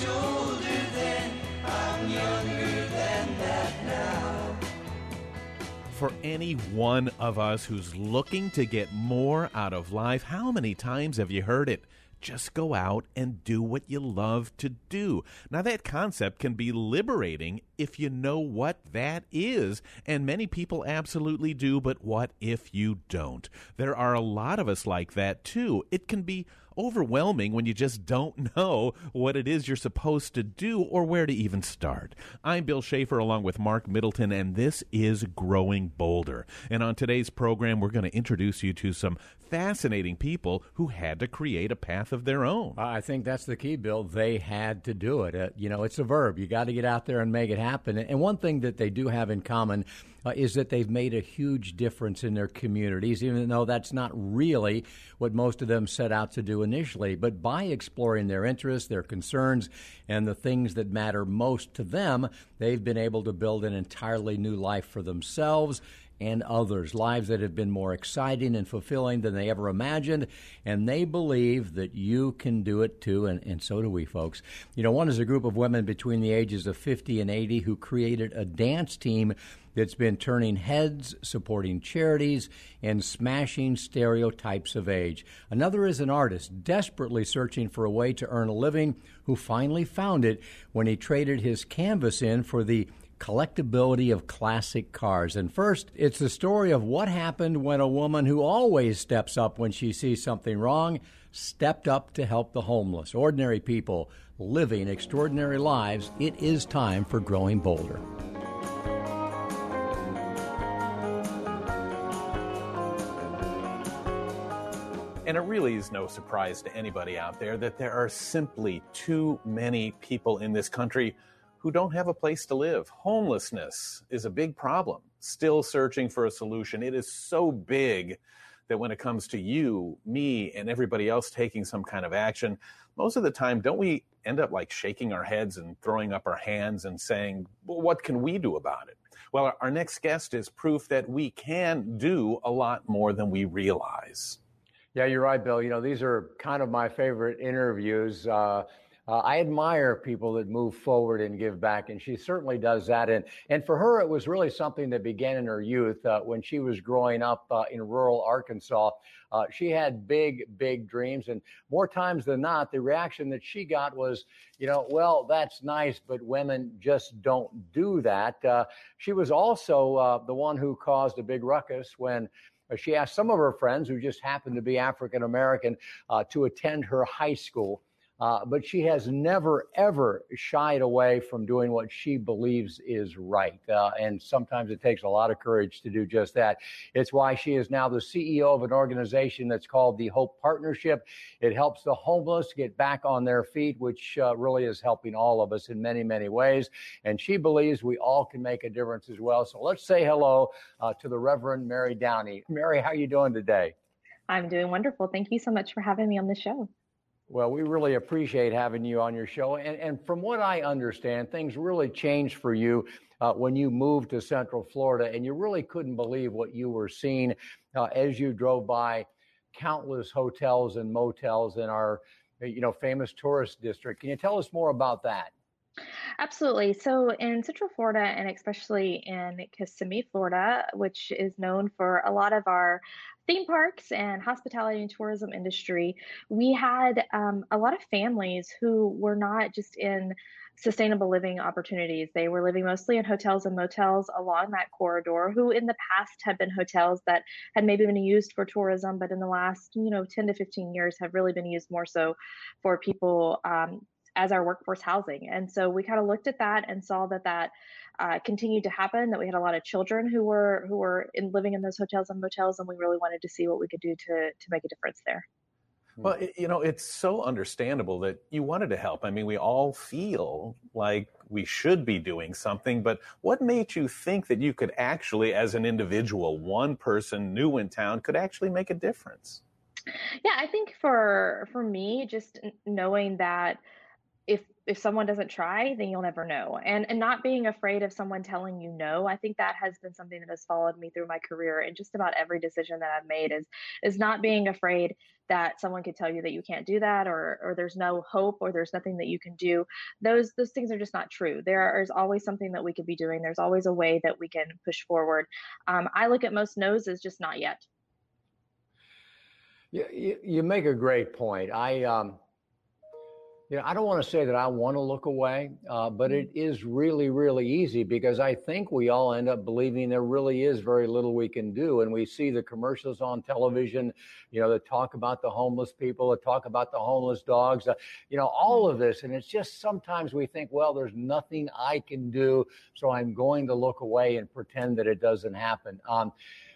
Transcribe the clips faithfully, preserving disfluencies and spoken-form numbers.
much older then, I'm younger than that now. For any one of us who's looking to get more out of life, how many times have you heard it? Just go out and do what you love to do. Now, that concept can be liberating if you know what that is, and many people absolutely do, but what if you don't? There are a lot of us like that, too. It can be overwhelming when you just don't know what it is you're supposed to do or where to even start. I'm Bill Schaefer along with Mark Middleton, and this is Growing Bolder. And on today's program, we're going to introduce you to some fascinating people who had to create a path of their own. I think that's the key, Bill. They had to do it. Uh, you know, it's a verb. You got to get out there and make it happen. And one thing that they do have in common Uh, is that they've made a huge difference in their communities, even though that's not really what most of them set out to do initially. But by exploring their interests, their concerns, and the things that matter most to them, they've been able to build an entirely new life for themselves and others, lives that have been more exciting and fulfilling than they ever imagined, and they believe that you can do it too, and, and so do we, folks. You know, one is a group of women between the ages of fifty and eighty who created a dance team that's been turning heads, supporting charities, and smashing stereotypes of age. Another is an artist desperately searching for a way to earn a living who finally found it when he traded his canvas in for the collectability of classic cars. And first, it's the story of what happened when a woman who always steps up when she sees something wrong stepped up to help the homeless, ordinary people living extraordinary lives. It is time for Growing Bolder. And it really is no surprise to anybody out there that there are simply too many people in this country who don't have a place to live. Homelessness is a big problem. Still searching for a solution. It is so big that when it comes to you, me, and everybody else taking some kind of action, most of the time, don't we end up like shaking our heads and throwing up our hands and saying, well, what can we do about it? Well, our next guest is proof that we can do a lot more than we realize. Yeah, you're right, Bill. You know, these are kind of my favorite interviews. Uh, Uh, I admire people that move forward and give back, and she certainly does that. And and for her, it was really something that began in her youth uh, when she was growing up uh, in rural Arkansas. Uh, she had big, big dreams, and more times than not, the reaction that she got was, you know, well, that's nice, but women just don't do that. Uh, she was also uh, the one who caused a big ruckus when she asked some of her friends, who just happened to be African American, uh, to attend her high school. Uh, but she has never, ever shied away from doing what she believes is right. Uh, and sometimes it takes a lot of courage to do just that. It's why she is now the C E O of an organization that's called the Hope Partnership. It helps the homeless get back on their feet, which uh, really is helping all of us in many, many ways. And she believes we all can make a difference as well. So let's say hello uh, to the Reverend Mary Downey. Mary, how are you doing today? I'm doing wonderful. Thank you so much for having me on the show. Well, we really appreciate having you on your show. And, and from what I understand, things really changed for you uh, when you moved to Central Florida, and you really couldn't believe what you were seeing uh, as you drove by countless hotels and motels in our, you know, famous tourist district. Can you tell us more about that? Absolutely. So in Central Florida, and especially in Kissimmee, Florida, which is known for a lot of our theme parks and hospitality and tourism industry, we had um, a lot of families who were not just in sustainable living opportunities. They were living mostly in hotels and motels along that corridor, who in the past had been hotels that had maybe been used for tourism, but in the last, you know, ten to fifteen years have really been used more so for people um, as our workforce housing. And so we kind of looked at that and saw that that uh, continued to happen, that we had a lot of children who were who were in, living in those hotels and motels, and we really wanted to see what we could do to to make a difference there. Well, it, you know, it's so understandable that you wanted to help. I mean, we all feel like we should be doing something, but what made you think that you could actually, as an individual, one person new in town, could actually make a difference? Yeah, I think for for me, just knowing that if if someone doesn't try, then you'll never know. And and not being afraid of someone telling you no, I think that has been something that has followed me through my career, and just about every decision that I've made is is not being afraid that someone could tell you that you can't do that, or or there's no hope, or there's nothing that you can do. Those those things are just not true. There is always something that we could be doing. There's always a way that we can push forward. Um, I look at most no's as just not yet. You, you, you make a great point. I um. You know, I don't want to say that I want to look away, uh, but it is really, really easy, because I think we all end up believing there really is very little we can do. And we see the commercials on television, you know, that talk about the homeless people, that talk about the homeless dogs, uh, you know, all of this. And it's just sometimes we think, well, there's nothing I can do, so I'm going to look away and pretend that it doesn't happen. Um,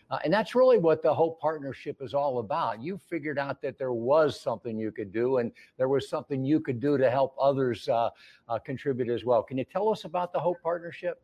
Uh, and that's really what the Hope Partnership is all about. You figured out that there was something you could do, and there was something you could do to help others uh, uh, contribute as well. Can you tell us about the Hope Partnership?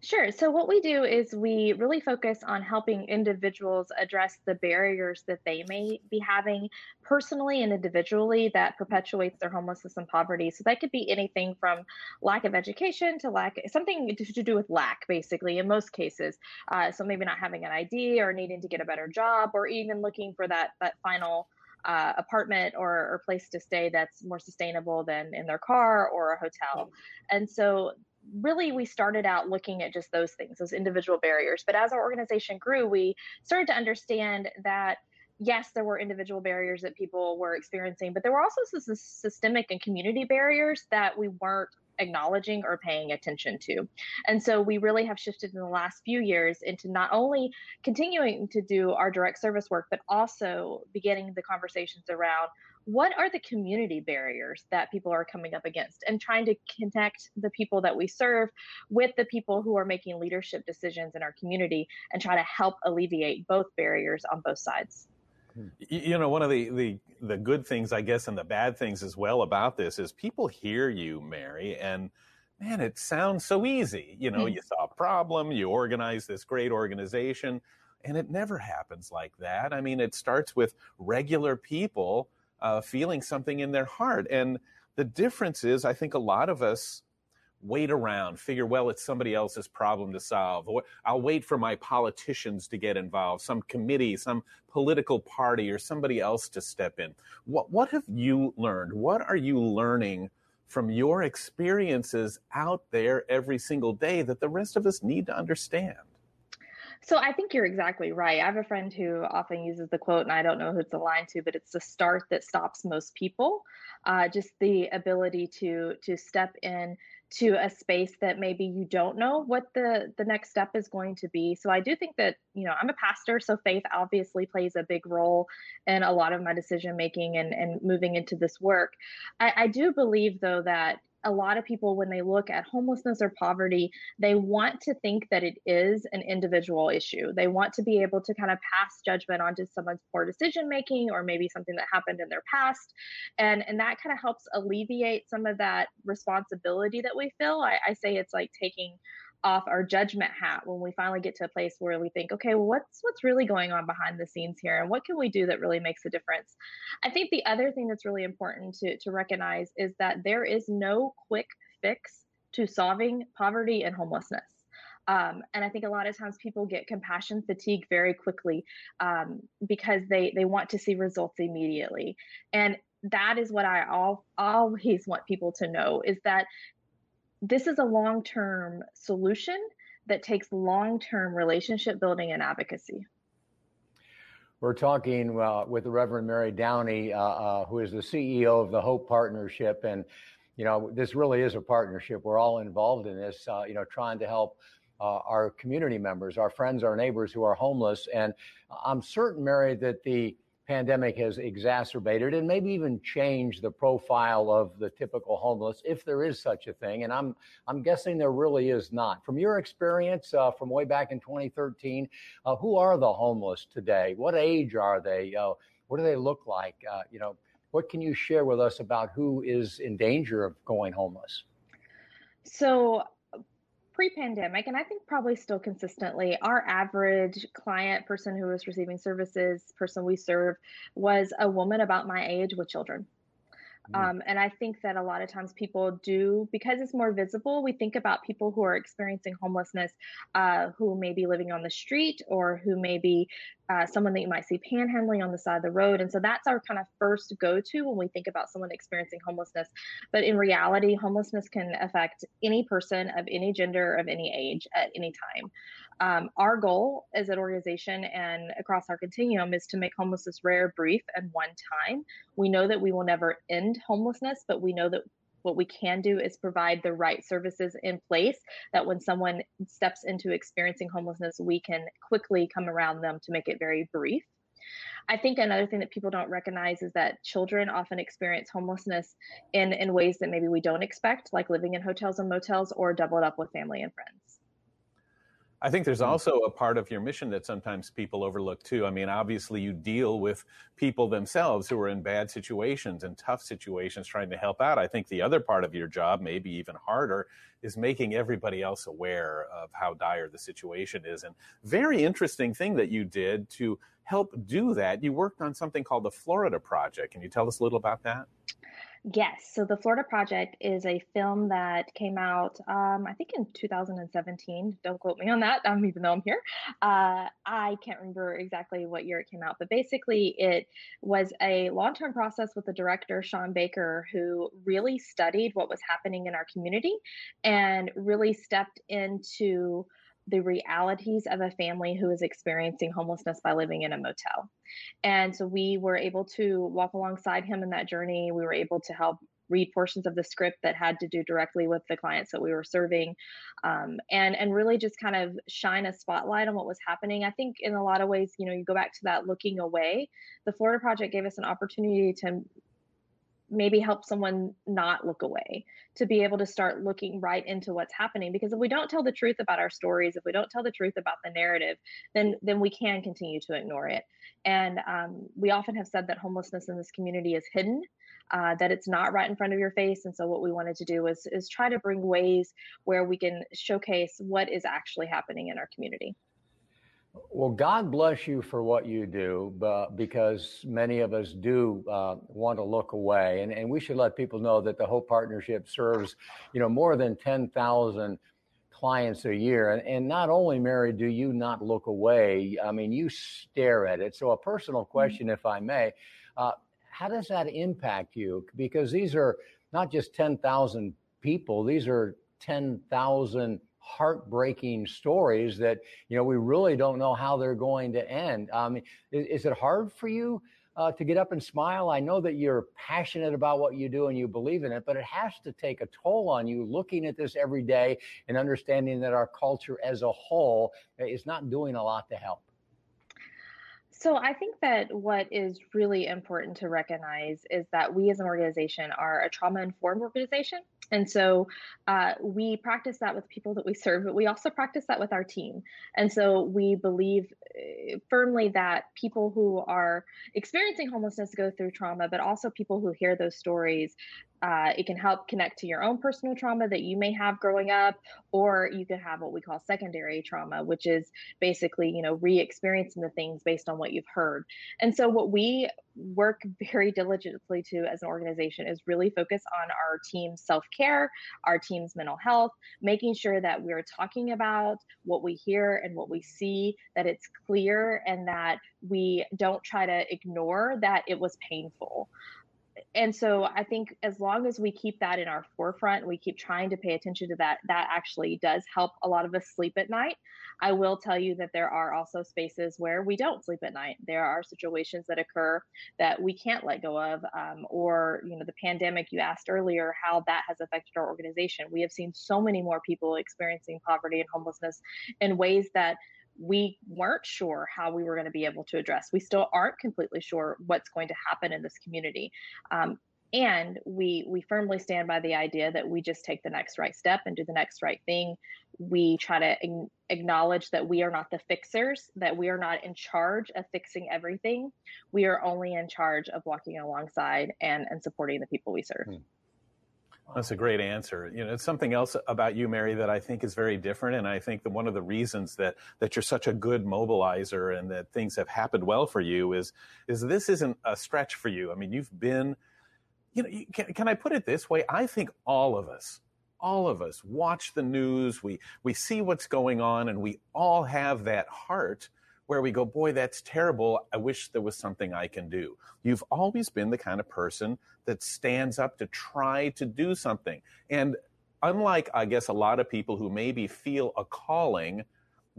Sure. So what we do is we really focus on helping individuals address the barriers that they may be having personally and individually that perpetuates their homelessness and poverty. So that could be anything from lack of education to lack, something to do with lack, basically, in most cases. Uh, so maybe not having an I D, or needing to get a better job, or even looking for that, that final Uh, apartment or, or place to stay that's more sustainable than in their car or a hotel. And so really, we started out looking at just those things, those individual barriers. But as our organization grew, we started to understand that, yes, there were individual barriers that people were experiencing, but there were also some systemic and community barriers that we weren't acknowledging or paying attention to. And so we really have shifted in the last few years into not only continuing to do our direct service work, but also beginning the conversations around what are the community barriers that people are coming up against, and trying to connect the people that we serve with the people who are making leadership decisions in our community, and try to help alleviate both barriers on both sides. You know, one of the, the, the good things, I guess, and the bad things as well about this is people hear you, Mary, and man, it sounds so easy. You know, mm-hmm. You solve a problem, you organize this great organization, and it never happens like that. I mean, it starts with regular people uh, feeling something in their heart. And the difference is, I think a lot of us wait around, figure, well, it's somebody else's problem to solve, or I'll wait for my politicians to get involved, some committee, some political party, or somebody else to step in. What, what have you learned? What are you learning from your experiences out there every single day that the rest of us need to understand? So I think you're exactly right. I have a friend who often uses the quote, and I don't know who it's aligned to, but it's the start that stops most people. Uh, just the ability to to step in to a space that maybe you don't know what the, the next step is going to be. So I do think that, you know, I'm a pastor, so faith obviously plays a big role in a lot of my decision making and, and moving into this work. I, I do believe, though, that a lot of people, when they look at homelessness or poverty, they want to think that it is an individual issue. They want to be able to kind of pass judgment onto someone's poor decision making, or maybe something that happened in their past. And, and that kind of helps alleviate some of that responsibility that we feel. I, I say it's like taking off our judgment hat when we finally get to a place where we think, okay, well, what's what's really going on behind the scenes here, and what can we do that really makes a difference? I think the other thing that's really important to, to recognize is that there is no quick fix to solving poverty and homelessness. Um, and I think a lot of times people get compassion fatigue very quickly um, because they, they want to see results immediately. And that is what I all, always want people to know, is that this is a long-term solution that takes long-term relationship building and advocacy. We're talking uh, with the Reverend Mary Downey, uh, uh, who is the C E O of the Hope Partnership. And, you know, this really is a partnership. We're all involved in this, uh, you know, trying to help uh, our community members, our friends, our neighbors who are homeless. And I'm certain, Mary, that the pandemic has exacerbated and maybe even changed the profile of the typical homeless, if there is such a thing. And I'm I'm guessing there really is not. From your experience uh, from way back in twenty thirteen, uh, who are the homeless today? What age are they? Uh, what do they look like? Uh, you know, what can you share with us about who is in danger of going homeless? So pre-pandemic, and I think probably still consistently, our average client, person who was receiving services, person we serve, was a woman about my age with children. Um, and I think that a lot of times people do, because it's more visible, we think about people who are experiencing homelessness, uh, who may be living on the street or who may be uh, someone that you might see panhandling on the side of the road. And so that's our kind of first go-to when we think about someone experiencing homelessness. But in reality, homelessness can affect any person of any gender, of any age, at any time. Um, our goal as an organization and across our continuum is to make homelessness rare, brief, and one time. We know that we will never end homelessness, but we know that what we can do is provide the right services in place that when someone steps into experiencing homelessness, we can quickly come around them to make it very brief. I think another thing that people don't recognize is that children often experience homelessness in, in ways that maybe we don't expect, like living in hotels and motels or doubled up with family and friends. I think there's also a part of your mission that sometimes people overlook too. I mean, obviously you deal with people themselves who are in bad situations and tough situations trying to help out. I think the other part of your job, maybe even harder, is making everybody else aware of how dire the situation is. And very interesting thing that you did to help do that. You worked on something called the Florida Project. Can you tell us a little about that? Yes. So The Florida Project is a film that came out, um, I think in two thousand seventeen. Don't quote me on that, um, even though I'm here. Uh, I can't remember exactly what year it came out, but basically it was a long-term process with the director, Sean Baker, who really studied what was happening in our community and really stepped into the realities of a family who is experiencing homelessness by living in a motel. And so we were able to walk alongside him in that journey. We were able to help read portions of the script that had to do directly with the clients that we were serving, um, and, and really just kind of shine a spotlight on what was happening. I think in a lot of ways, you know, you go back to that looking away. The Florida Project gave us an opportunity to maybe help someone not look away, to be able to start looking right into what's happening. Because if we don't tell the truth about our stories, if we don't tell the truth about the narrative, then then we can continue to ignore it. And um, we often have said that homelessness in this community is hidden, uh, that it's not right in front of your face. And so what we wanted to do is, is try to bring ways where we can showcase what is actually happening in our community. Well, God bless you for what you do, but because many of us do uh, want to look away. And, and we should let people know that the Hope Partnership serves, you know, more than ten thousand clients a year. And, and not only, Mary, do you not look away, I mean, you stare at it. So a personal question, mm-hmm. if I may, uh, how does that impact you? Because these are not just ten thousand people, these are ten thousand heartbreaking stories that, you know, we really don't know how they're going to end. Um, is, is it hard for you uh, to get up and smile? I know that you're passionate about what you do and you believe in it, but it has to take a toll on you looking at this every day and understanding that our culture as a whole is not doing a lot to help. So I think that what is really important to recognize is that we as an organization are a trauma-informed organization. And so uh, we practice that with people that we serve, but we also practice that with our team. And so we believe firmly that people who are experiencing homelessness go through trauma, but also people who hear those stories, uh, it can help connect to your own personal trauma that you may have growing up, or you could have what we call secondary trauma, which is basically, you know, re-experiencing the things based on what you've heard. And so what we work very diligently to as an organization is really focus on our team's self-care, our team's mental health, making sure that we're talking about what we hear and what we see, that it's clear, and that we don't try to ignore that it was painful. And so I think as long as we keep that in our forefront, we keep trying to pay attention to that, that actually does help a lot of us sleep at night. I will tell you that there are also spaces where we don't sleep at night. There are situations that occur that we can't let go of, um, or, you know, the pandemic, you asked earlier how that has affected our organization. We have seen so many more people experiencing poverty and homelessness in ways that we weren't sure how we were going to be able to address. We still aren't completely sure what's going to happen in this community. Um, and we we firmly stand by the idea that we just take the next right step and do the next right thing. We try to ag- acknowledge that we are not the fixers, that we are not in charge of fixing everything. We are only in charge of walking alongside and, and supporting the people we serve. Hmm. That's a great answer. You know, it's something else about you, Mary, that I think is very different. And I think that one of the reasons that, that you're such a good mobilizer and that things have happened well for you is, is this isn't a stretch for you. I mean, you've been you know, can, can I put it this way? I think all of us, all of us watch the news, we, we see what's going on, and we all have that heart where we go, boy, that's terrible. I wish there was something I can do. You've always been the kind of person that stands up to try to do something. And unlike, I guess, a lot of people who maybe feel a calling,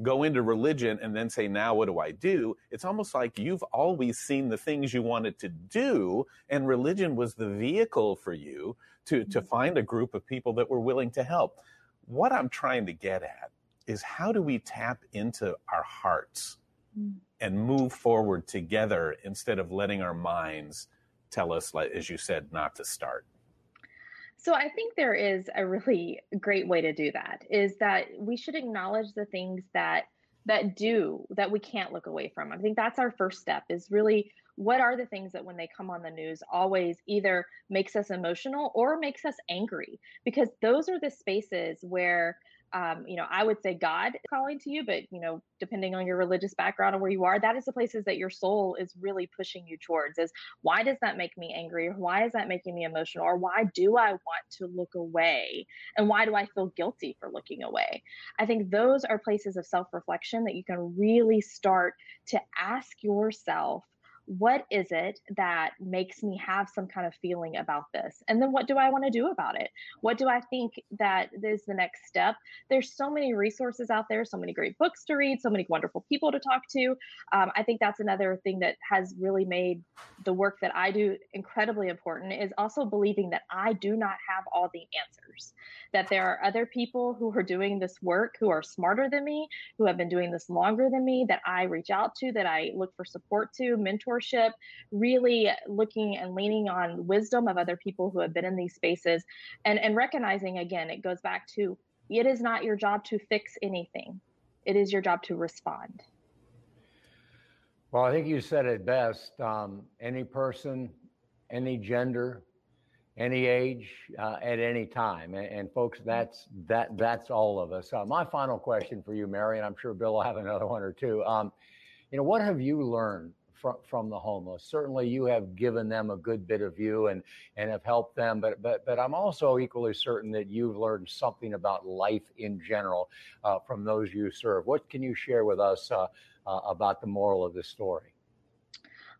go into religion, and then say, now what do I do? It's almost like you've always seen the things you wanted to do, and religion was the vehicle for you to, to find a group of people that were willing to help. What I'm trying to get at is, how do we tap into our hearts and move forward together instead of letting our minds tell us, like, as you said, not to start? So I think there is a really great way to do that, is that we should acknowledge the things that that do, that we can't look away from. I think that's our first step, is really, what are the things that when they come on the news always either makes us emotional or makes us angry? Because those are the spaces where, um, you know, I would say God is calling to you, but, you know, depending on your religious background and where you are, that is the places that your soul is really pushing you towards, is, why does that make me angry? Or why is that making me emotional? Or why do I want to look away? And why do I feel guilty for looking away? I think those are places of self-reflection that you can really start to ask yourself, what is it that makes me have some kind of feeling about this? And then what do I want to do about it? What do I think that is the next step? There's so many resources out there, so many great books to read, so many wonderful people to talk to. Um, I think that's another thing that has really made the work that I do incredibly important, is also believing that I do not have all the answers, that there are other people who are doing this work, who are smarter than me, who have been doing this longer than me, that I reach out to, that I look for support to, mentor, really looking and leaning on wisdom of other people who have been in these spaces, and, and recognizing, again, it goes back to, it is not your job to fix anything. It is your job to respond. Well, I think you said it best. Um, any person, any gender, any age, uh, at any time. And, and folks, that's that that's all of us. Uh, my final question for you, Mary, and I'm sure Bill will have another one or two. Um, you know, what have you learned From, from the homeless? Certainly you have given them a good bit of you and and have helped them, but but but I'm also equally certain that you've learned something about life in general uh, from those you serve. What can you share with us uh, uh, about the moral of this story?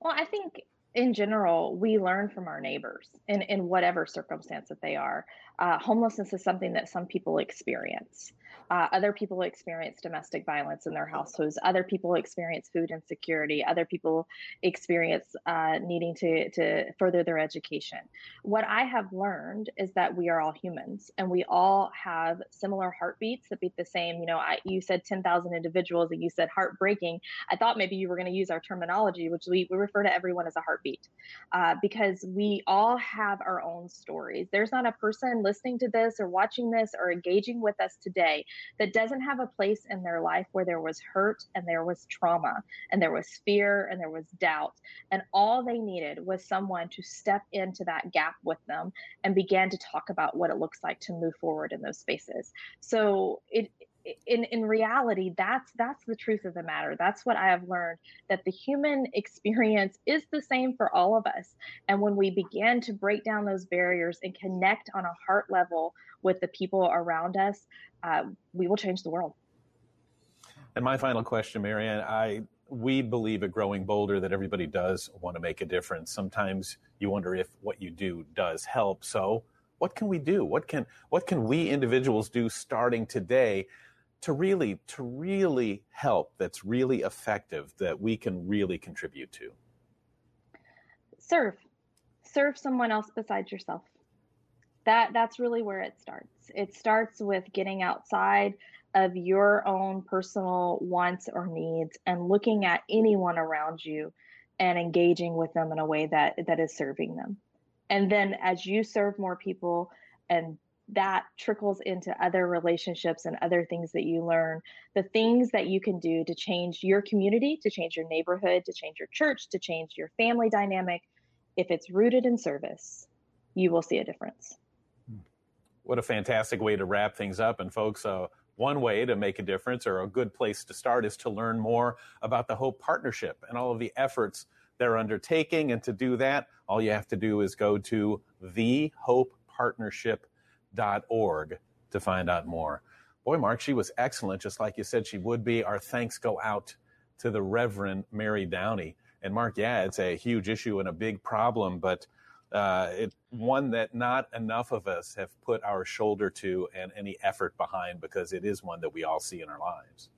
Well, I think in general, we learn from our neighbors in, in whatever circumstance that they are. Uh, homelessness is something that some people experience. Uh, other people experience domestic violence in their households. Other people experience food insecurity. Other people experience uh, needing to, to further their education. What I have learned is that we are all humans, and we all have similar heartbeats that beat the same. You know, I, you said ten thousand individuals, and you said heartbreaking. I thought maybe you were going to use our terminology, which we, we refer to everyone as a heartbeat, uh, because we all have our own stories. There's not a person listening to this or watching this or engaging with us today that doesn't have a place in their life where there was hurt and there was trauma and there was fear and there was doubt. And all they needed was someone to step into that gap with them and began to talk about what it looks like to move forward in those spaces. So it, in, in reality, that's that's the truth of the matter. That's what I have learned, that the human experience is the same for all of us. And when we begin to break down those barriers and connect on a heart level with the people around us, uh, we will change the world. And my final question, Marianne, I we believe at Growing Bolder that everybody does want to make a difference. Sometimes you wonder if what you do does help. So what can we do? What can what can we individuals do starting today to really, to really help, that's really effective, that we can really contribute to? Serve. Serve someone else besides yourself. That that's really where it starts. It starts with getting outside of your own personal wants or needs and looking at anyone around you and engaging with them in a way that, that is serving them. And then as you serve more people, and that trickles into other relationships and other things that you learn, the things that you can do to change your community, to change your neighborhood, to change your church, to change your family dynamic, if it's rooted in service, you will see a difference. What a fantastic way to wrap things up. And folks, uh, one way to make a difference, or a good place to start, is to learn more about the Hope Partnership and all of the efforts they're undertaking. And to do that, all you have to do is go to the hope partnership dot org to find out more. Boy, Mark, she was excellent, just like you said she would be. Our thanks go out to the Reverend Mary Downey. And Mark, yeah, it's a huge issue and a big problem, but uh, it's one that not enough of us have put our shoulder to and any effort behind, because it is one that we all see in our lives.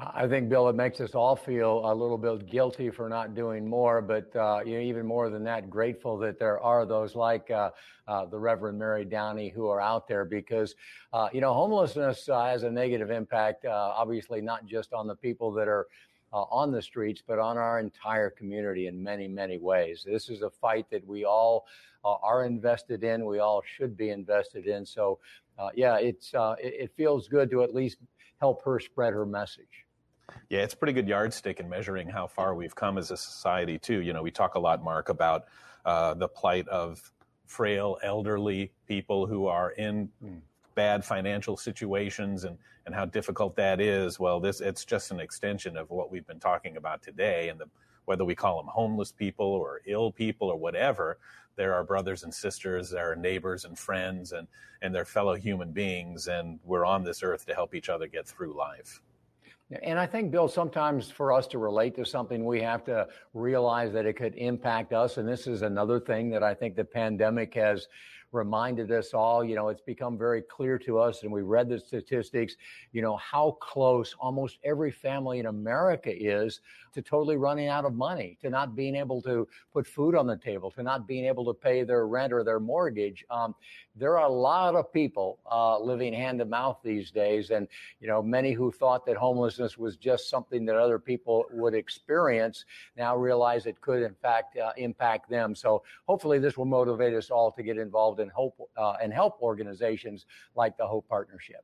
I think, Bill, it makes us all feel a little bit guilty for not doing more, but uh, you know, even more than that, grateful that there are those like uh, uh, the Reverend Mary Downey who are out there, because uh, you know, homelessness uh, has a negative impact, uh, obviously not just on the people that are Uh, on the streets, but on our entire community in many, many ways. This is a fight that we all uh, are invested in. We all should be invested in. So, uh, yeah, it's uh, it, it feels good to at least help her spread her message. Yeah, it's a pretty good yardstick in measuring how far we've come as a society, too. You know, we talk a lot, Mark, about uh, the plight of frail, elderly people who are in mm. bad financial situations and, and how difficult that is. Well, this it's just an extension of what we've been talking about today. And the, whether we call them homeless people or ill people or whatever, they're our brothers and sisters, they're our neighbors and friends, and, and they're fellow human beings. And we're on this earth to help each other get through life. And I think, Bill, sometimes for us to relate to something, we have to realize that it could impact us. And this is another thing that I think the pandemic has reminded us all. You know, it's become very clear to us, and we read the statistics, you know, how close almost every family in America is to totally running out of money, to not being able to put food on the table, to not being able to pay their rent or their mortgage. Um, there are a lot of people uh, living hand to mouth these days. And, you know, many who thought that homelessness was just something that other people would experience now realize it could, in fact, uh, impact them. So hopefully this will motivate us all to get involved in hope uh, and help organizations like the Hope Partnership.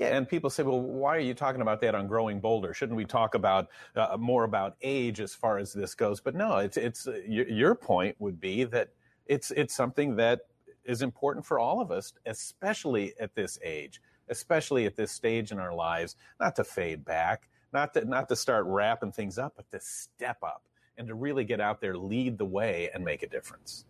Yeah, and people say, well, why are you talking about that on Growing Bolder? Shouldn't we talk about uh, more about age as far as this goes? But no, it's it's uh, y- your point would be that it's it's something that is important for all of us, especially at this age. Especially at this stage in our lives, not to fade back, not to not to start wrapping things up, but to step up and to really get out there, lead the way, and make a difference.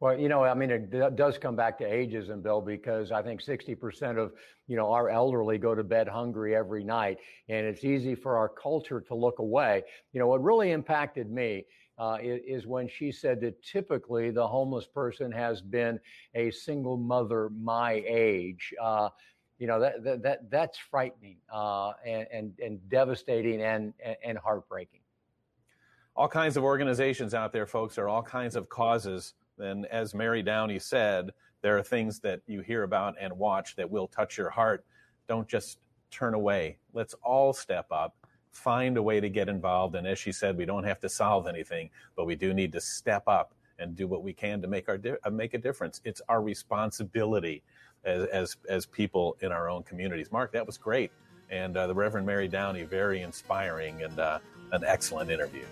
Well, you know, I mean, it d- does come back to ageism, Bill, because I think sixty percent of, you know, our elderly go to bed hungry every night, and it's easy for our culture to look away. You know, what really impacted me Uh, is when she said that typically the homeless person has been a single mother my age. Uh, you know, that, that, that that's frightening uh, and, and, and devastating and, and heartbreaking. All kinds of organizations out there, folks, are all kinds of causes. And as Mary Downey said, there are things that you hear about and watch that will touch your heart. Don't just turn away. Let's all step up. Find a way to get involved. And as she said, we don't have to solve anything, but we do need to step up and do what we can to make our di- make a difference. It's our responsibility as, as as people in our own communities. Mark, that was great. And uh, the Reverend Mary Downey, very inspiring and uh, an excellent interview.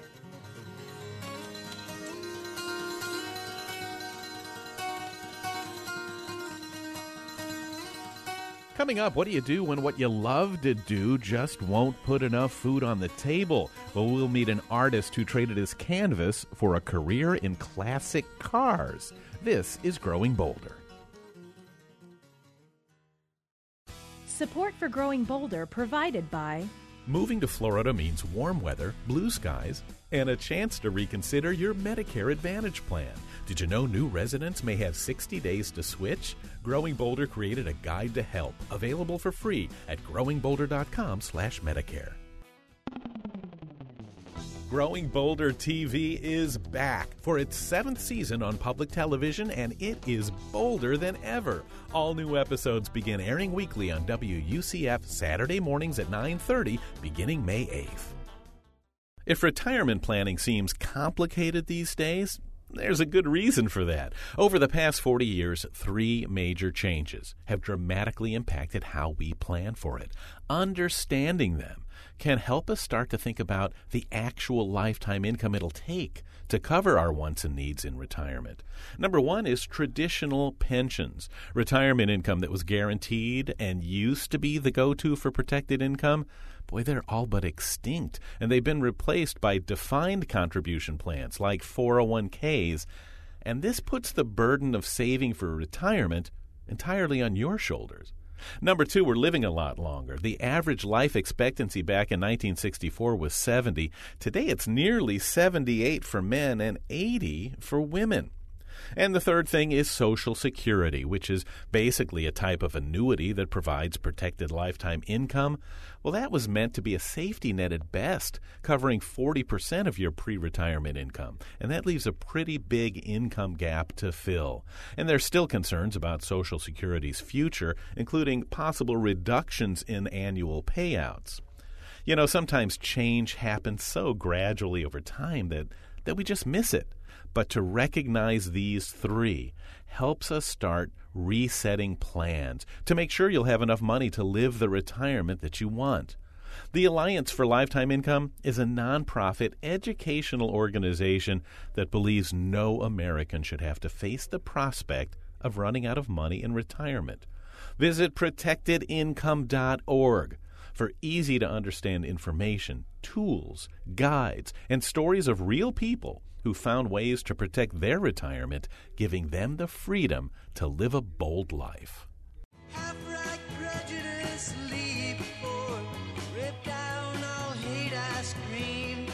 Coming up, what do you do when what you love to do just won't put enough food on the table? Well, we'll meet an artist who traded his canvas for a career in classic cars. This is Growing Bolder. Support for Growing Bolder provided by... Moving to Florida means warm weather, blue skies, and a chance to reconsider your Medicare Advantage plan. Did you know new residents may have sixty days to switch? Growing Bolder created a guide to help, available for free at growing bolder dot com slash Medicare. Growing Bolder T V is back for its seventh season on public television, and it is bolder than ever. All new episodes begin airing weekly on W U C F Saturday mornings at nine thirty, beginning May eighth. If retirement planning seems complicated these days, there's a good reason for that. Over the past forty years, three major changes have dramatically impacted how we plan for it. Understanding them can help us start to think about the actual lifetime income it'll take to cover our wants and needs in retirement. Number one is traditional pensions. Retirement income that was guaranteed and used to be the go-to for protected income, boy, they're all but extinct, and they've been replaced by defined contribution plans like four oh one k's, and this puts the burden of saving for retirement entirely on your shoulders. Number two, we're living a lot longer. The average life expectancy back in nineteen sixty-four was seventy. Today, it's nearly seventy-eight for men and eighty for women. And the third thing is Social Security, which is basically a type of annuity that provides protected lifetime income. Well, that was meant to be a safety net at best, covering forty percent of your pre-retirement income. And that leaves a pretty big income gap to fill. And there's still concerns about Social Security's future, including possible reductions in annual payouts. You know, sometimes change happens so gradually over time that, that we just miss it. But to recognize these three helps us start resetting plans to make sure you'll have enough money to live the retirement that you want. The Alliance for Lifetime Income is a nonprofit educational organization that believes no American should have to face the prospect of running out of money in retirement. Visit protected income dot org for easy-to-understand information, tools, guides, and stories of real people who found ways to protect their retirement, giving them the freedom to live a bold life. Half-right prejudice, leave before, rip down all hate ice cream.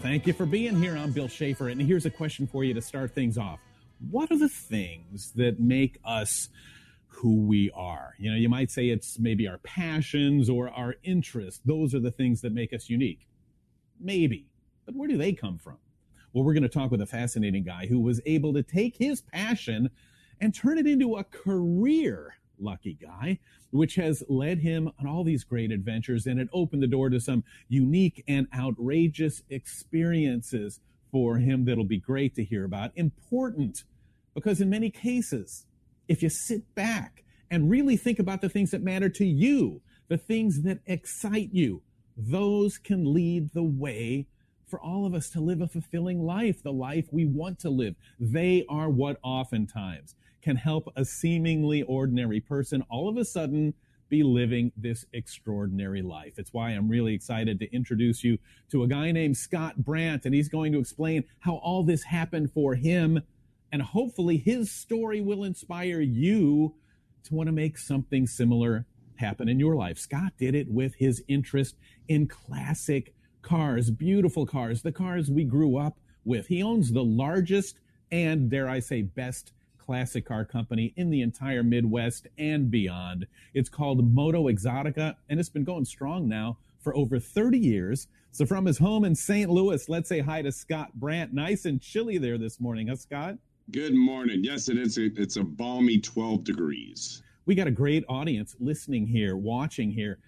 Thank you for being here. I'm Bill Schaefer, and here's a question for you to start things off. What are the things that make us who we are? You know, you might say it's maybe our passions or our interests. Those are the things that make us unique. Maybe. But where do they come from? Well, we're going to talk with a fascinating guy who was able to take his passion and turn it into a career, lucky guy, which has led him on all these great adventures, and it opened the door to some unique and outrageous experiences for him that'll be great to hear about. Important, because in many cases, if you sit back and really think about the things that matter to you, the things that excite you, those can lead the way for all of us to live a fulfilling life, the life we want to live. They are what oftentimes can help a seemingly ordinary person all of a sudden be living this extraordinary life. It's why I'm really excited to introduce you to a guy named Scott Brandt, and he's going to explain how all this happened for him, and hopefully his story will inspire you to want to make something similar happen in your life. Scott did it with his interest in classic cars, beautiful cars, the cars we grew up with. He owns the largest and, dare I say, best classic car company in the entire Midwest and beyond. It's called Moto Exotica, and it's been going strong now for over thirty years. So from his home in Saint Louis, let's say hi to Scott Brandt. Nice and chilly there this morning, huh, Scott? Good morning. Yes, it is. It's a balmy twelve degrees. We got a great audience listening here, watching here,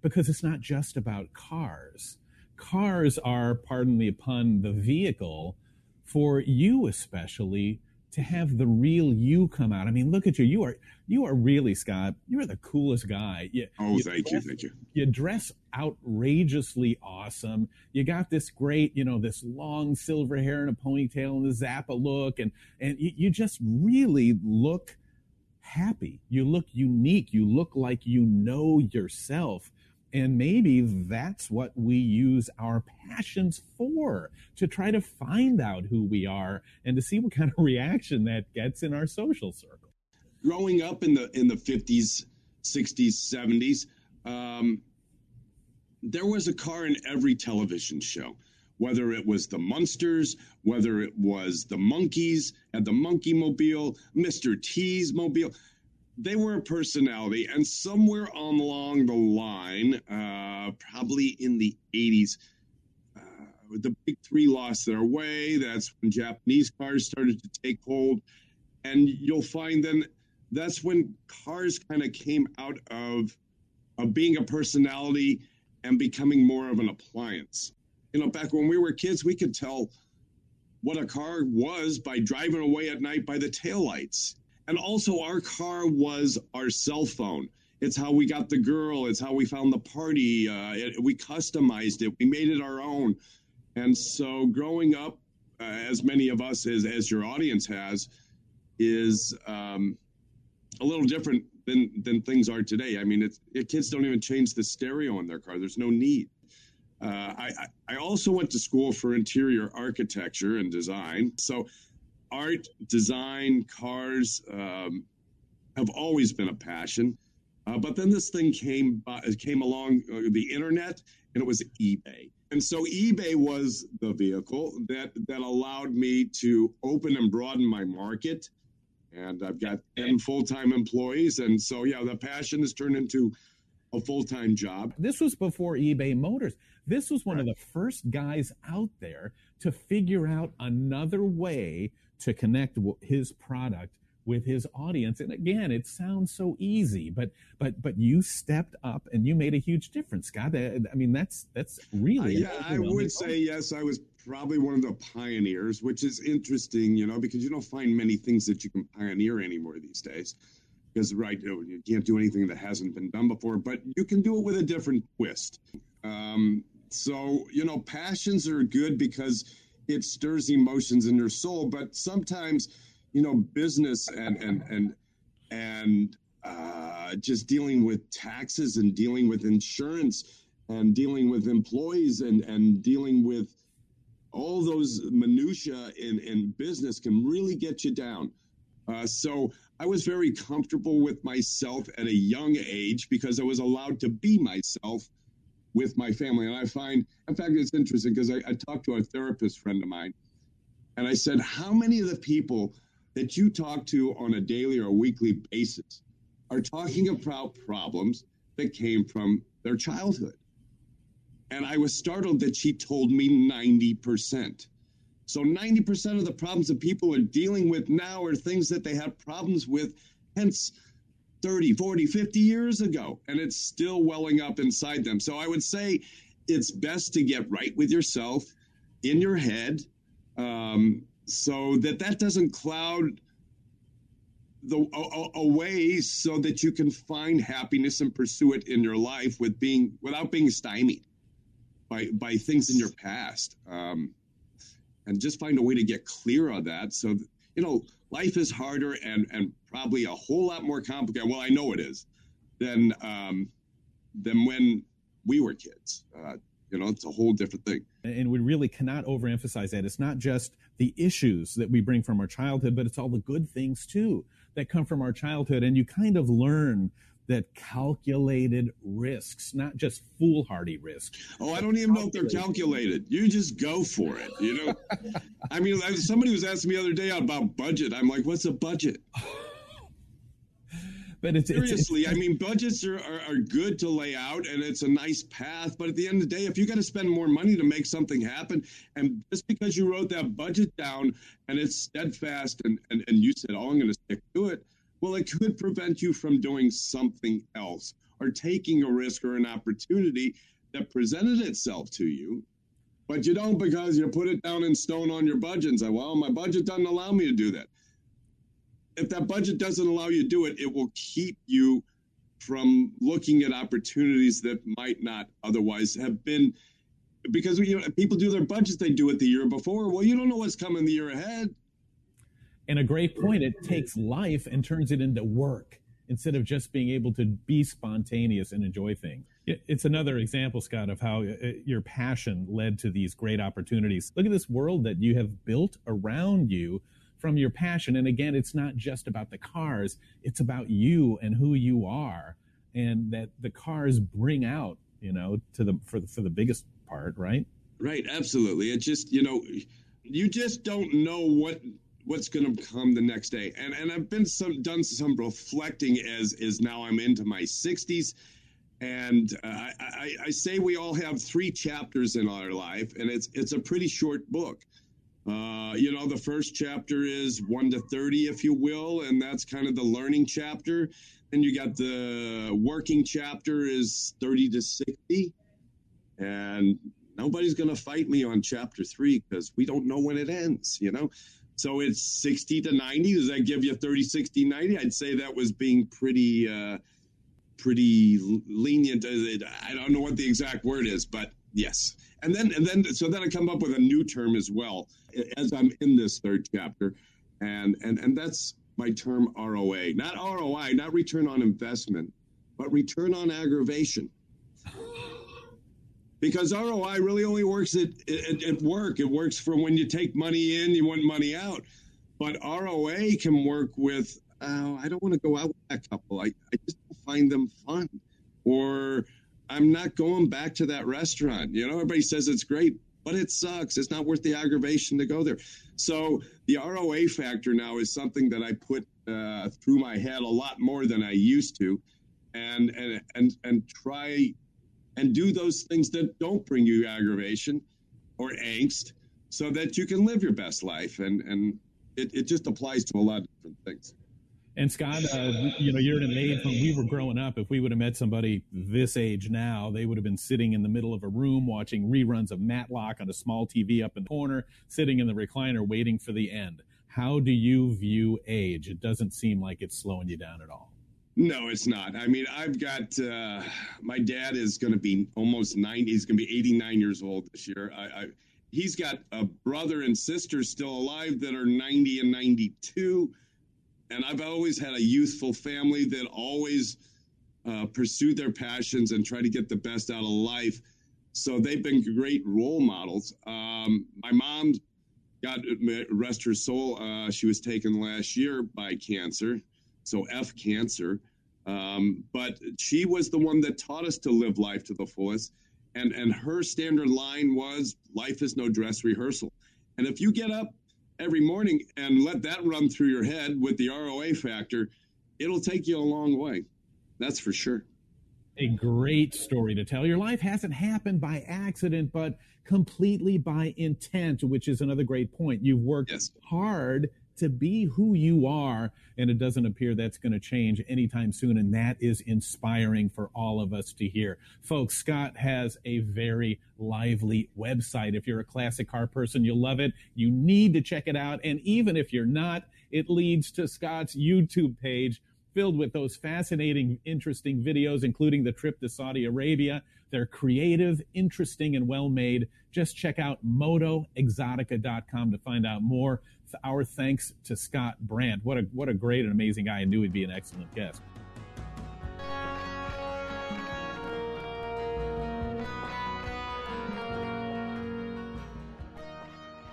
because it's not just about cars. Cars are, pardon the pun, the vehicle for you, especially to have the real you come out. I mean, look at you. You are you are really, Scott, you are the coolest guy. You, oh, you thank dress, you, thank you. You dress outrageously awesome. You got this great, you know, this long silver hair and a ponytail and the Zappa look, and and you, you just really look happy. You look unique. You look like you know yourself. And maybe that's what we use our passions for, to try to find out who we are and to see what kind of reaction that gets in our social circle. Growing up in the in the fifties, sixties, seventies, um, there was a car in every television show, whether it was the Munsters, whether it was the Monkees and the Monkey Mobile, Mister T's Mobile. They were a personality, and somewhere along the line, uh, probably in the eighties, uh, the big three lost their way. That's when Japanese cars started to take hold, and you'll find then that's when cars kind of came out of, of being a personality and becoming more of an appliance. You know, back when we were kids, we could tell what a car was by driving away at night by the taillights. And also our car was our cell phone. It's how we got the girl. It's how we found the party. Uh, it, we customized it. We made it our own. And so growing up, uh, as many of us, as, as your audience has, is um, a little different than than things are today. I mean, it's, it, kids don't even change the stereo in their car. There's no need. Uh, I, I also went to school for interior architecture and design. So art, design, cars um, have always been a passion. Uh, but then this thing came uh, came along, uh, the internet, and it was eBay. And so eBay was the vehicle that, that allowed me to open and broaden my market. And I've got ten full-time employees. And so, yeah, the passion has turned into a full-time job. This was before eBay Motors. This was one right. of the first guys out there to figure out another way to connect his product with his audience. And again, it sounds so easy, but but but you stepped up and you made a huge difference, Scott. I mean, that's that's really uh, yeah. I would say yes. I was probably one of the pioneers, which is interesting, you know, because you don't find many things that you can pioneer anymore these days. Because right, you can't do anything that hasn't been done before, but you can do it with a different twist. Um, so you know, passions are good because it stirs emotions in your soul, but sometimes, you know, business and and and and uh, just dealing with taxes and dealing with insurance and dealing with employees and, and dealing with all those minutia in, in business can really get you down. Uh, so I was very comfortable with myself at a young age because I was allowed to be myself with my family. And I find, in fact, it's interesting because I, I talked to a therapist friend of mine and I said, how many of the people that you talk to on a daily or a weekly basis are talking about problems that came from their childhood? And I was startled that she told me ninety percent. So ninety percent of the problems that people are dealing with now are things that they had problems with, hence thirty, forty, fifty years ago, and it's still welling up inside them. So I would say it's best to get right with yourself in your head, um, so that that doesn't cloud the a, a way so that you can find happiness and pursue it in your life with being without being stymied by by things in your past, um, and just find a way to get clear on that. So you know, life is harder and and probably a whole lot more complicated. Well, I know it is than um, than when we were kids. Uh, you know, it's a whole different thing. And we really cannot overemphasize that. It's not just the issues that we bring from our childhood, but it's all the good things too that come from our childhood. And you kind of learn that calculated risks, not just foolhardy risks. Oh, I don't even know if they're calculated. You just go for it, you know? I mean, somebody was asking me the other day about budget. I'm like, what's a budget? But it's, seriously, it's, it's, I mean, budgets are, are, are good to lay out, and it's a nice path. But at the end of the day, if you got to spend more money to make something happen, and just because you wrote that budget down and it's steadfast and, and, and you said, oh, I'm going to stick to it, well, it could prevent you from doing something else or taking a risk or an opportunity that presented itself to you. But you don't, because you put it down in stone on your budget and say, well, my budget doesn't allow me to do that. If that budget doesn't allow you to do it, it will keep you from looking at opportunities that might not otherwise have been, because you know, people do their budgets, they do it the year before. Well, you don't know what's coming the year ahead. And a great point, it takes life and turns it into work instead of just being able to be spontaneous and enjoy things. It's another example, Scott, of how your passion led to these great opportunities. Look at this world that you have built around you from your passion. And again, it's not just about the cars, it's about you and who you are, and that the cars bring out, you know, to the for the, for the biggest part, right? Right, absolutely. It just, you know, you just don't know what what's going to come the next day. And and I've been some done some reflecting as is now I'm into my sixties, and uh, I, I I say we all have three chapters in our life, and it's it's a pretty short book. Uh, you know, the first chapter is one to thirty, if you will, and that's kind of the learning chapter. Then you got the working chapter is thirty to sixty. And nobody's going to fight me on chapter three because we don't know when it ends, you know? So it's sixty to ninety. Does that give you thirty, sixty, ninety? I'd say that was being pretty uh, pretty lenient. I don't know what the exact word is, but yes. And then, and then, so then I come up with a new term as well as I'm in this third chapter. And, and, and that's my term R O A, not R O I, not return on investment, but return on aggravation. Because R O I really only works at, at, at work. It works from when you take money in, you want money out. But R O A can work with, oh, I don't want to go out with that couple. I, I just don't find them fun. Or I'm not going back to that restaurant. You know, everybody says it's great, but it sucks. It's not worth the aggravation to go there. So the R O A factor now is something that I put uh, through my head a lot more than I used to. And, and, and, and try... and do those things that don't bring you aggravation or angst so that you can live your best life. And, and it, it just applies to a lot of different things. And Scott, uh, you know, you're at an age when we were growing up, if we would have met somebody this age now, they would have been sitting in the middle of a room watching reruns of Matlock on a small T V up in the corner, sitting in the recliner waiting for the end. How do you view age? It doesn't seem like it's slowing you down at all. No, it's not. I mean, I've got, uh, my dad is going to be almost ninety. He's going to be eighty-nine years old this year. I, I, he's got a brother and sister still alive that are ninety and ninety-two. And I've always had a youthful family that always uh, pursued their passions and try to get the best out of life. So they've been great role models. Um, my mom, God rest her soul, uh, she was taken last year by cancer. So F cancer, um, but she was the one that taught us to live life to the fullest. And, and her standard line was, life is no dress rehearsal. And if you get up every morning and let that run through your head with the R O A factor, it'll take you a long way. That's for sure. A great story to tell. Your life hasn't happened by accident, but completely by intent, which is another great point. You've worked yes. hard to be who you are, and it doesn't appear that's going to change anytime soon, and that is inspiring for all of us to hear. Folks, Scott has a very lively website. If you're a classic car person, you'll love it. You need to check it out, and even if you're not, it leads to Scott's YouTube page filled with those fascinating, interesting videos, including the trip to Saudi Arabia. They're creative, interesting, and well-made. Just check out moto exotica dot com to find out more. Our thanks to Scott Brandt. What a what a great and amazing guy. I knew he'd be an excellent guest.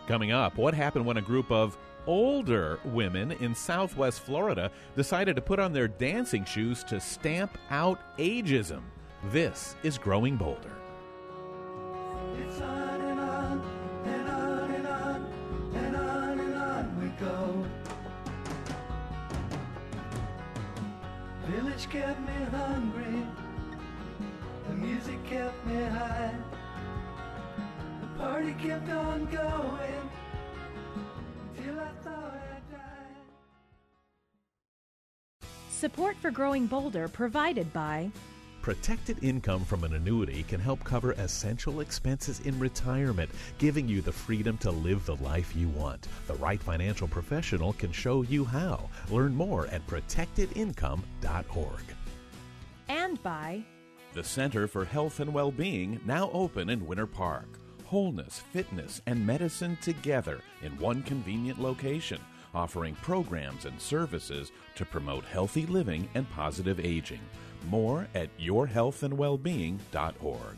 Coming up, what happened when a group of older women in Southwest Florida decided to put on their dancing shoes to stamp out ageism. This is Growing Bolder. It's on and on and on and on and on and on we go. Village kept me hungry. The music kept me high. The party kept on going. Support for Growing Bolder provided by Protected income from an annuity can help cover essential expenses in retirement, giving you the freedom to live the life you want. The right financial professional can show you how. Learn more at protected income dot org. And by the Center for Health and Well-Being, now open in Winter Park. Wholeness, fitness, and medicine together in one convenient location, offering programs and services to promote healthy living and positive aging. More at your health and well being dot org.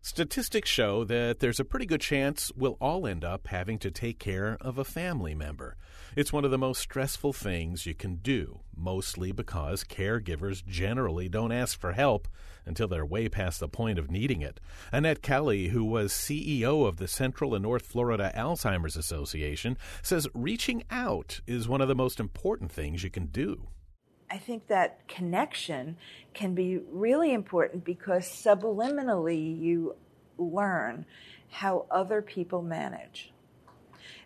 Statistics show that there's a pretty good chance we'll all end up having to take care of a family member. It's one of the most stressful things you can do, mostly because caregivers generally don't ask for help until they're way past the point of needing it. Annette Kelly, who was C E O of the Central and North Florida Alzheimer's Association, says reaching out is one of the most important things you can do. I think that connection can be really important because subliminally you learn how other people manage.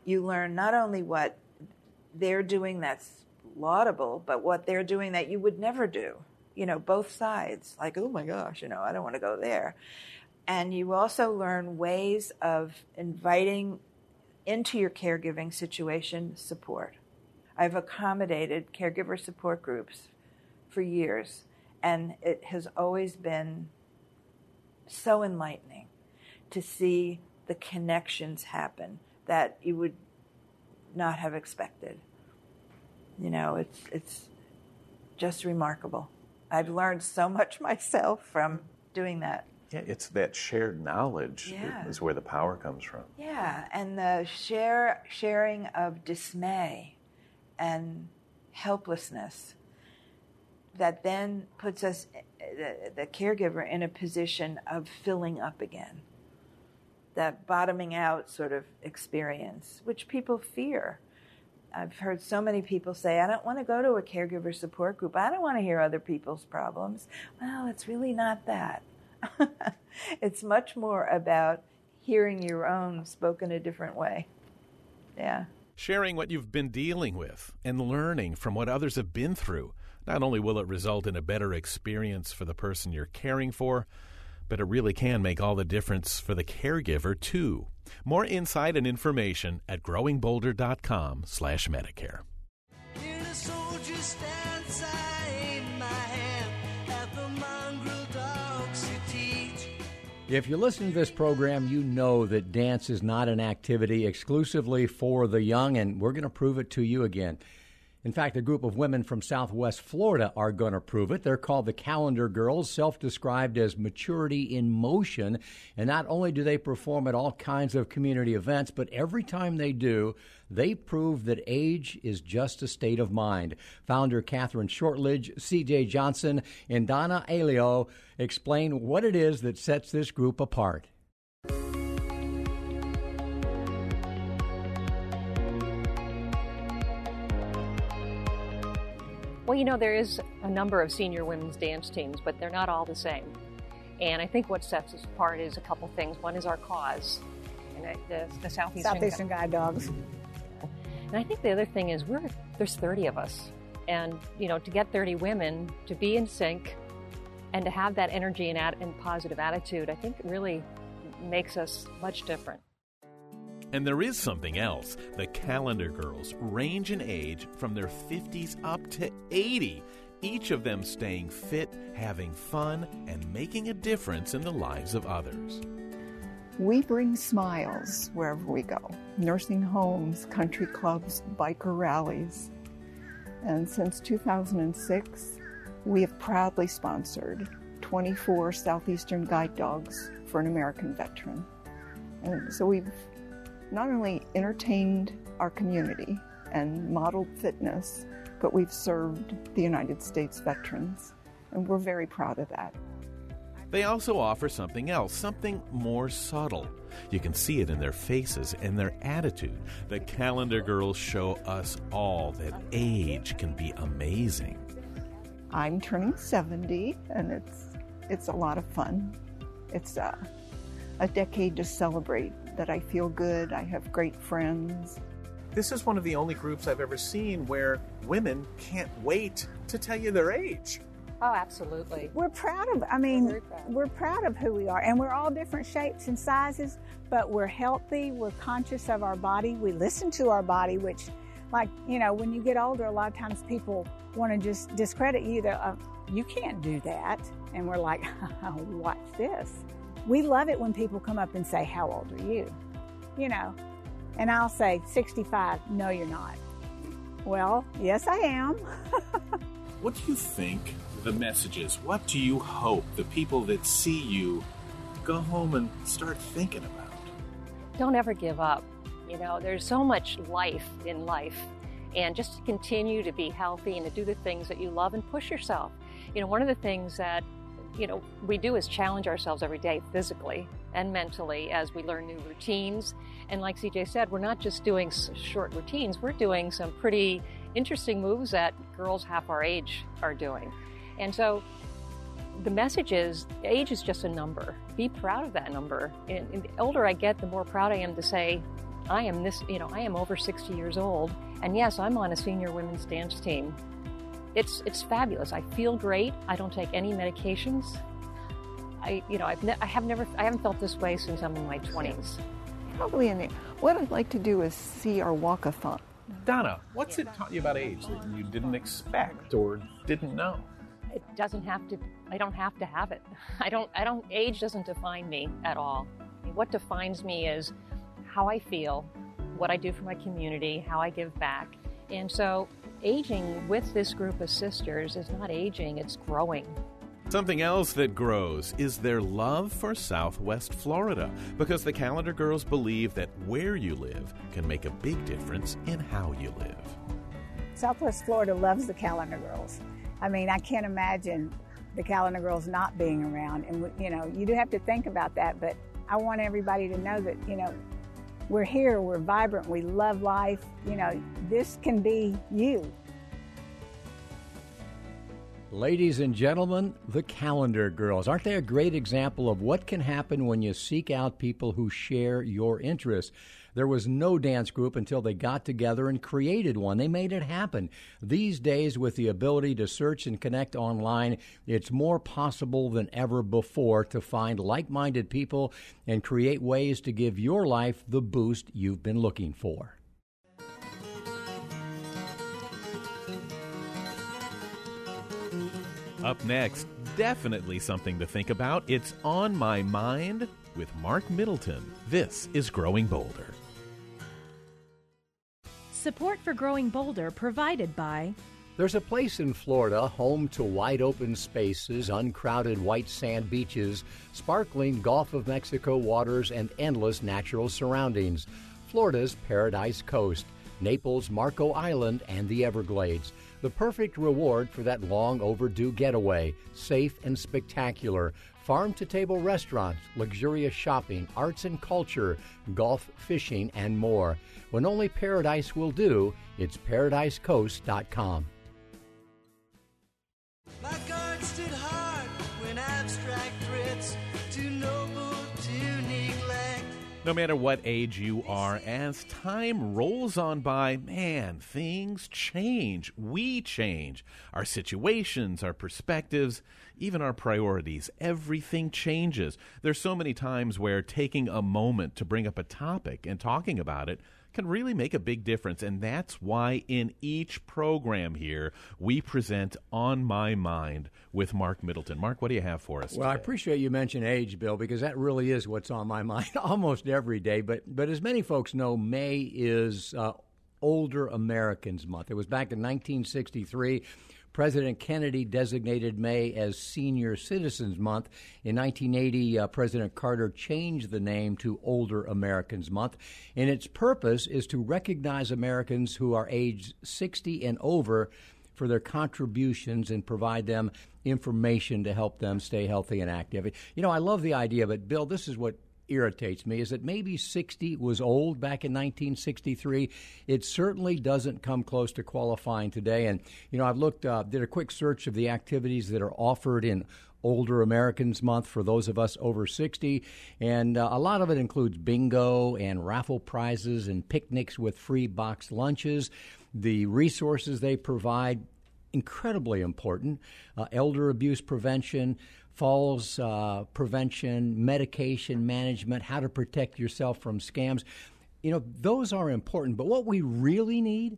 You learn not only what they're doing that's laudable, but what they're doing that you would never do. You know, both sides. Like, oh my gosh, you know, I don't want to go there. And you also learn ways of inviting into your caregiving situation support. I've accommodated caregiver support groups for years, and it has always been so enlightening to see the connections happen that you would not have expected. You know, it's it's just remarkable. I've learned so much myself from doing that. Yeah, it's that shared knowledge yeah. is where the power comes from. Yeah, and the share sharing of dismay and helplessness that then puts us, the, the caregiver, in a position of filling up again. That bottoming out sort of experience, which people fear. I've heard so many people say, I don't want to go to a caregiver support group. I don't want to hear other people's problems. Well, it's really not that. It's much more about hearing your own spoken a different way. Yeah. Sharing what you've been dealing with and learning from what others have been through. Not only will it result in a better experience for the person you're caring for, but it really can make all the difference for the caregiver, too. More insight and information at growingbolder.com slash Medicare. If you're listening to this program, you know that dance is not an activity exclusively for the young, and we're going to prove it to you again. In fact, a group of women from Southwest Florida are going to prove it. They're called the Calendar Girls, self-described as maturity in motion. And not only do they perform at all kinds of community events, but every time they do, they prove that age is just a state of mind. Founder Katherine Shortledge, C J. Johnson, and Donna Alio explain what it is that sets this group apart. Well, you know, there is a number of senior women's dance teams, but they're not all the same. And I think what sets us apart is a couple things. One is our cause, and the, the Southeastern, Southeastern Guide Dogs. And I think the other thing is we're there's thirty of us. And, you know, to get thirty women to be in sync and to have that energy and, ad, and positive attitude, I think really makes us much different. And there is something else. The Calendar Girls range in age from their fifties up to eighty, each of them staying fit, having fun, and making a difference in the lives of others. We bring smiles wherever we go. Nursing homes, country clubs, biker rallies. And since two thousand six, we have proudly sponsored twenty-four Southeastern Guide Dogs for an American veteran. And so we've not only entertained our community and modeled fitness, but we've served the United States veterans, and we're very proud of that. They also offer something else, something more subtle. You can see it in their faces and their attitude. The Calendar Girls show us all that age can be amazing. I'm turning seventy, and it's it's a lot of fun. It's a, a decade to celebrate. That I feel good, I have great friends. This is one of the only groups I've ever seen where women can't wait to tell you their age. Oh, absolutely. We're proud of, I mean, we're proud. we're proud of who we are, and we're all different shapes and sizes, but we're healthy, we're conscious of our body, we listen to our body, which, like, you know, when you get older, a lot of times people want to just discredit you. They're, uh, you can't do that. And we're like, watch this. We love it when people come up and say, how old are you? You know, and I'll say, sixty-five, no, you're not. Well, yes, I am. What do you think the message is? What do you hope the people that see you go home and start thinking about? Don't ever give up. You know, there's so much life in life. And just to continue to be healthy and to do the things that you love and push yourself. You know, one of the things that you know, we do is challenge ourselves every day physically and mentally as we learn new routines. And like C J said, we're not just doing short routines, we're doing some pretty interesting moves that girls half our age are doing. And so the message is age is just a number. Be proud of that number. And, and the older I get, the more proud I am to say, I am this, you know, I am over sixty years old. And yes, I'm on a senior women's dance team. It's it's fabulous. I feel great. I don't take any medications. I you know I've ne- I have never I haven't felt this way since I'm in my twenties. Probably in the, what I'd like to do is see our walkathon. Donna, what's it taught you about age that you didn't expect or didn't know? it doesn't have to, I don't have to have it. I don't, I don't, age doesn't define me at all. What defines me is how I feel, what I do for my community, how I give back. And so aging with this group of sisters is not aging, it's growing. Something else that grows is their love for Southwest Florida, because the Calendar Girls believe that where you live can make a big difference in how you live. Southwest Florida loves the Calendar Girls. I mean, I can't imagine the Calendar Girls not being around. And, you know, you do have to think about that, but I want everybody to know that, you know, we're here, we're vibrant, we love life. You know, this can be you. Ladies and gentlemen, the Calendar Girls. Aren't they a great example of what can happen when you seek out people who share your interests? There was no dance group until they got together and created one. They made it happen. These days, with the ability to search and connect online, it's more possible than ever before to find like-minded people and create ways to give your life the boost you've been looking for. Up next, definitely something to think about. It's On My Mind with Mark Middleton. This is Growing Bolder. Support for Growing Bolder provided by... There's a place in Florida, home to wide open spaces, uncrowded white sand beaches, sparkling Gulf of Mexico waters, and endless natural surroundings. Florida's Paradise Coast, Naples, Marco Island, and the Everglades. The perfect reward for that long overdue getaway. Safe and spectacular. Farm-to-table restaurants, luxurious shopping, arts and culture, golf, fishing, and more. When only paradise will do, it's Paradise Coast dot com. My guard stood hard when abstract threats to noble to neglect. No matter what age you are, as time rolls on by, man, things change. We change. Our situations, our perspectives, even our priorities. Everything changes. There's so many times where taking a moment to bring up a topic and talking about it can really make a big difference, and that's why in each program here we present On My Mind with Mark Middleton. Mark, what do you have for us Well, today? I appreciate you mention age, Bill, because that really is what's on my mind almost every day. But but as many folks know, May is uh, Older Americans Month. It was back in nineteen sixty-three. President Kennedy designated May as Senior Citizens Month. In nineteen eighty, uh, President Carter changed the name to Older Americans Month, and its purpose is to recognize Americans who are aged sixty and over for their contributions and provide them information to help them stay healthy and active. You know, I love the idea, but Bill, this is what irritates me, is that maybe sixty was old back in nineteen sixty-three. It certainly doesn't come close to qualifying today. And, you know, I've looked, uh, did a quick search of the activities that are offered in Older Americans Month for those of us over sixty, and uh, a lot of it includes bingo and raffle prizes and picnics with free box lunches. The resources they provide, incredibly important, uh, elder abuse prevention, falls uh, prevention, medication management, how to protect yourself from scams. You know, those are important. But what we really need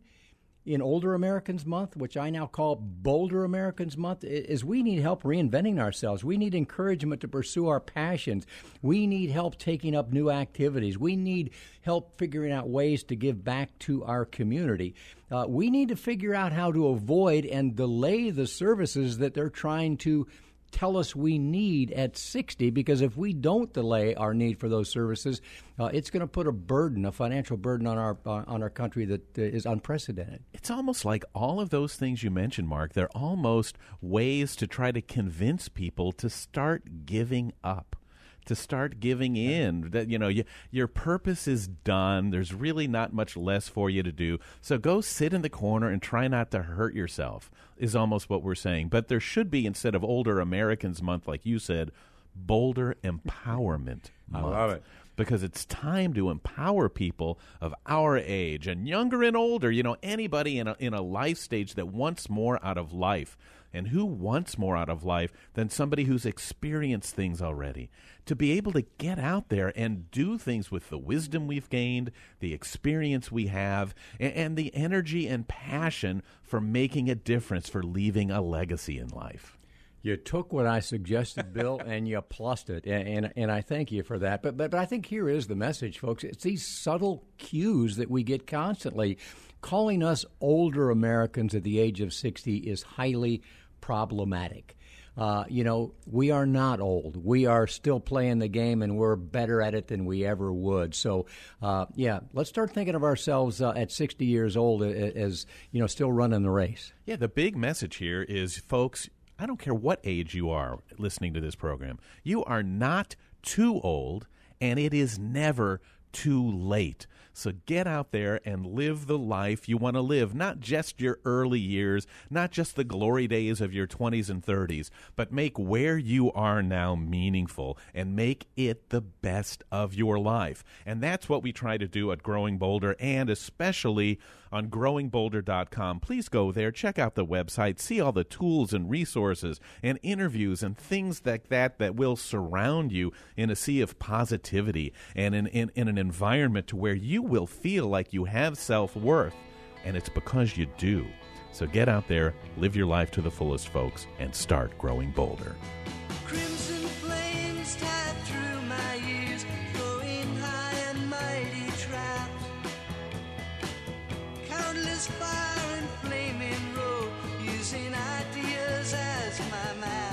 in Older Americans Month, which I now call Bolder Americans Month, is we need help reinventing ourselves. We need encouragement to pursue our passions. We need help taking up new activities. We need help figuring out ways to give back to our community. Uh, we need to figure out how to avoid and delay the services that they're trying to tell us we need at sixty, because if we don't delay our need for those services, uh, it's going to put a burden, a financial burden on our uh, on our country that uh, is unprecedented. It's almost like all of those things you mentioned, Mark, they're almost ways to try to convince people to start giving up, to start giving in. That, you know, you, your purpose is done. There's really not much less for you to do. So go sit in the corner and try not to hurt yourself is almost what we're saying. But there should be, instead of Older Americans Month, like you said, Bolder Empowerment Month. I love it. Because it's time to empower people of our age and younger and older, you know, anybody in a, in a life stage that wants more out of life. And who wants more out of life than somebody who's experienced things already? To be able to get out there and do things with the wisdom we've gained, the experience we have, and, and the energy and passion for making a difference, for leaving a legacy in life. You took what I suggested, Bill, and you plussed it, and, and and I thank you for that. But but but I think here is the message, folks. It's these subtle cues that we get constantly. Calling us older Americans at the age of sixty is highly problematic. Uh, you know, we are not old. We are still playing the game, and we're better at it than we ever would. So, uh, yeah, let's start thinking of ourselves uh, at sixty years old as, you know, still running the race. Yeah, the big message here is, folks, I don't care what age you are listening to this program, you are not too old, and it is never too late. So get out there and live the life you want to live, not just your early years, not just the glory days of your twenties and thirties, but make where you are now meaningful and make it the best of your life. And that's what we try to do at Growing Bolder, and especially on growing bolder dot com. Please go there, check out the website, see all the tools and resources and interviews and things like that that will surround you in a sea of positivity and in, in, in an environment to where you will feel like you have self-worth, and it's because you do. So get out there, live your life to the fullest, folks, and start growing bolder. Crimson flames tap through my ears, throwing high and mighty traps. Countless fire and flaming road, using ideas as my map.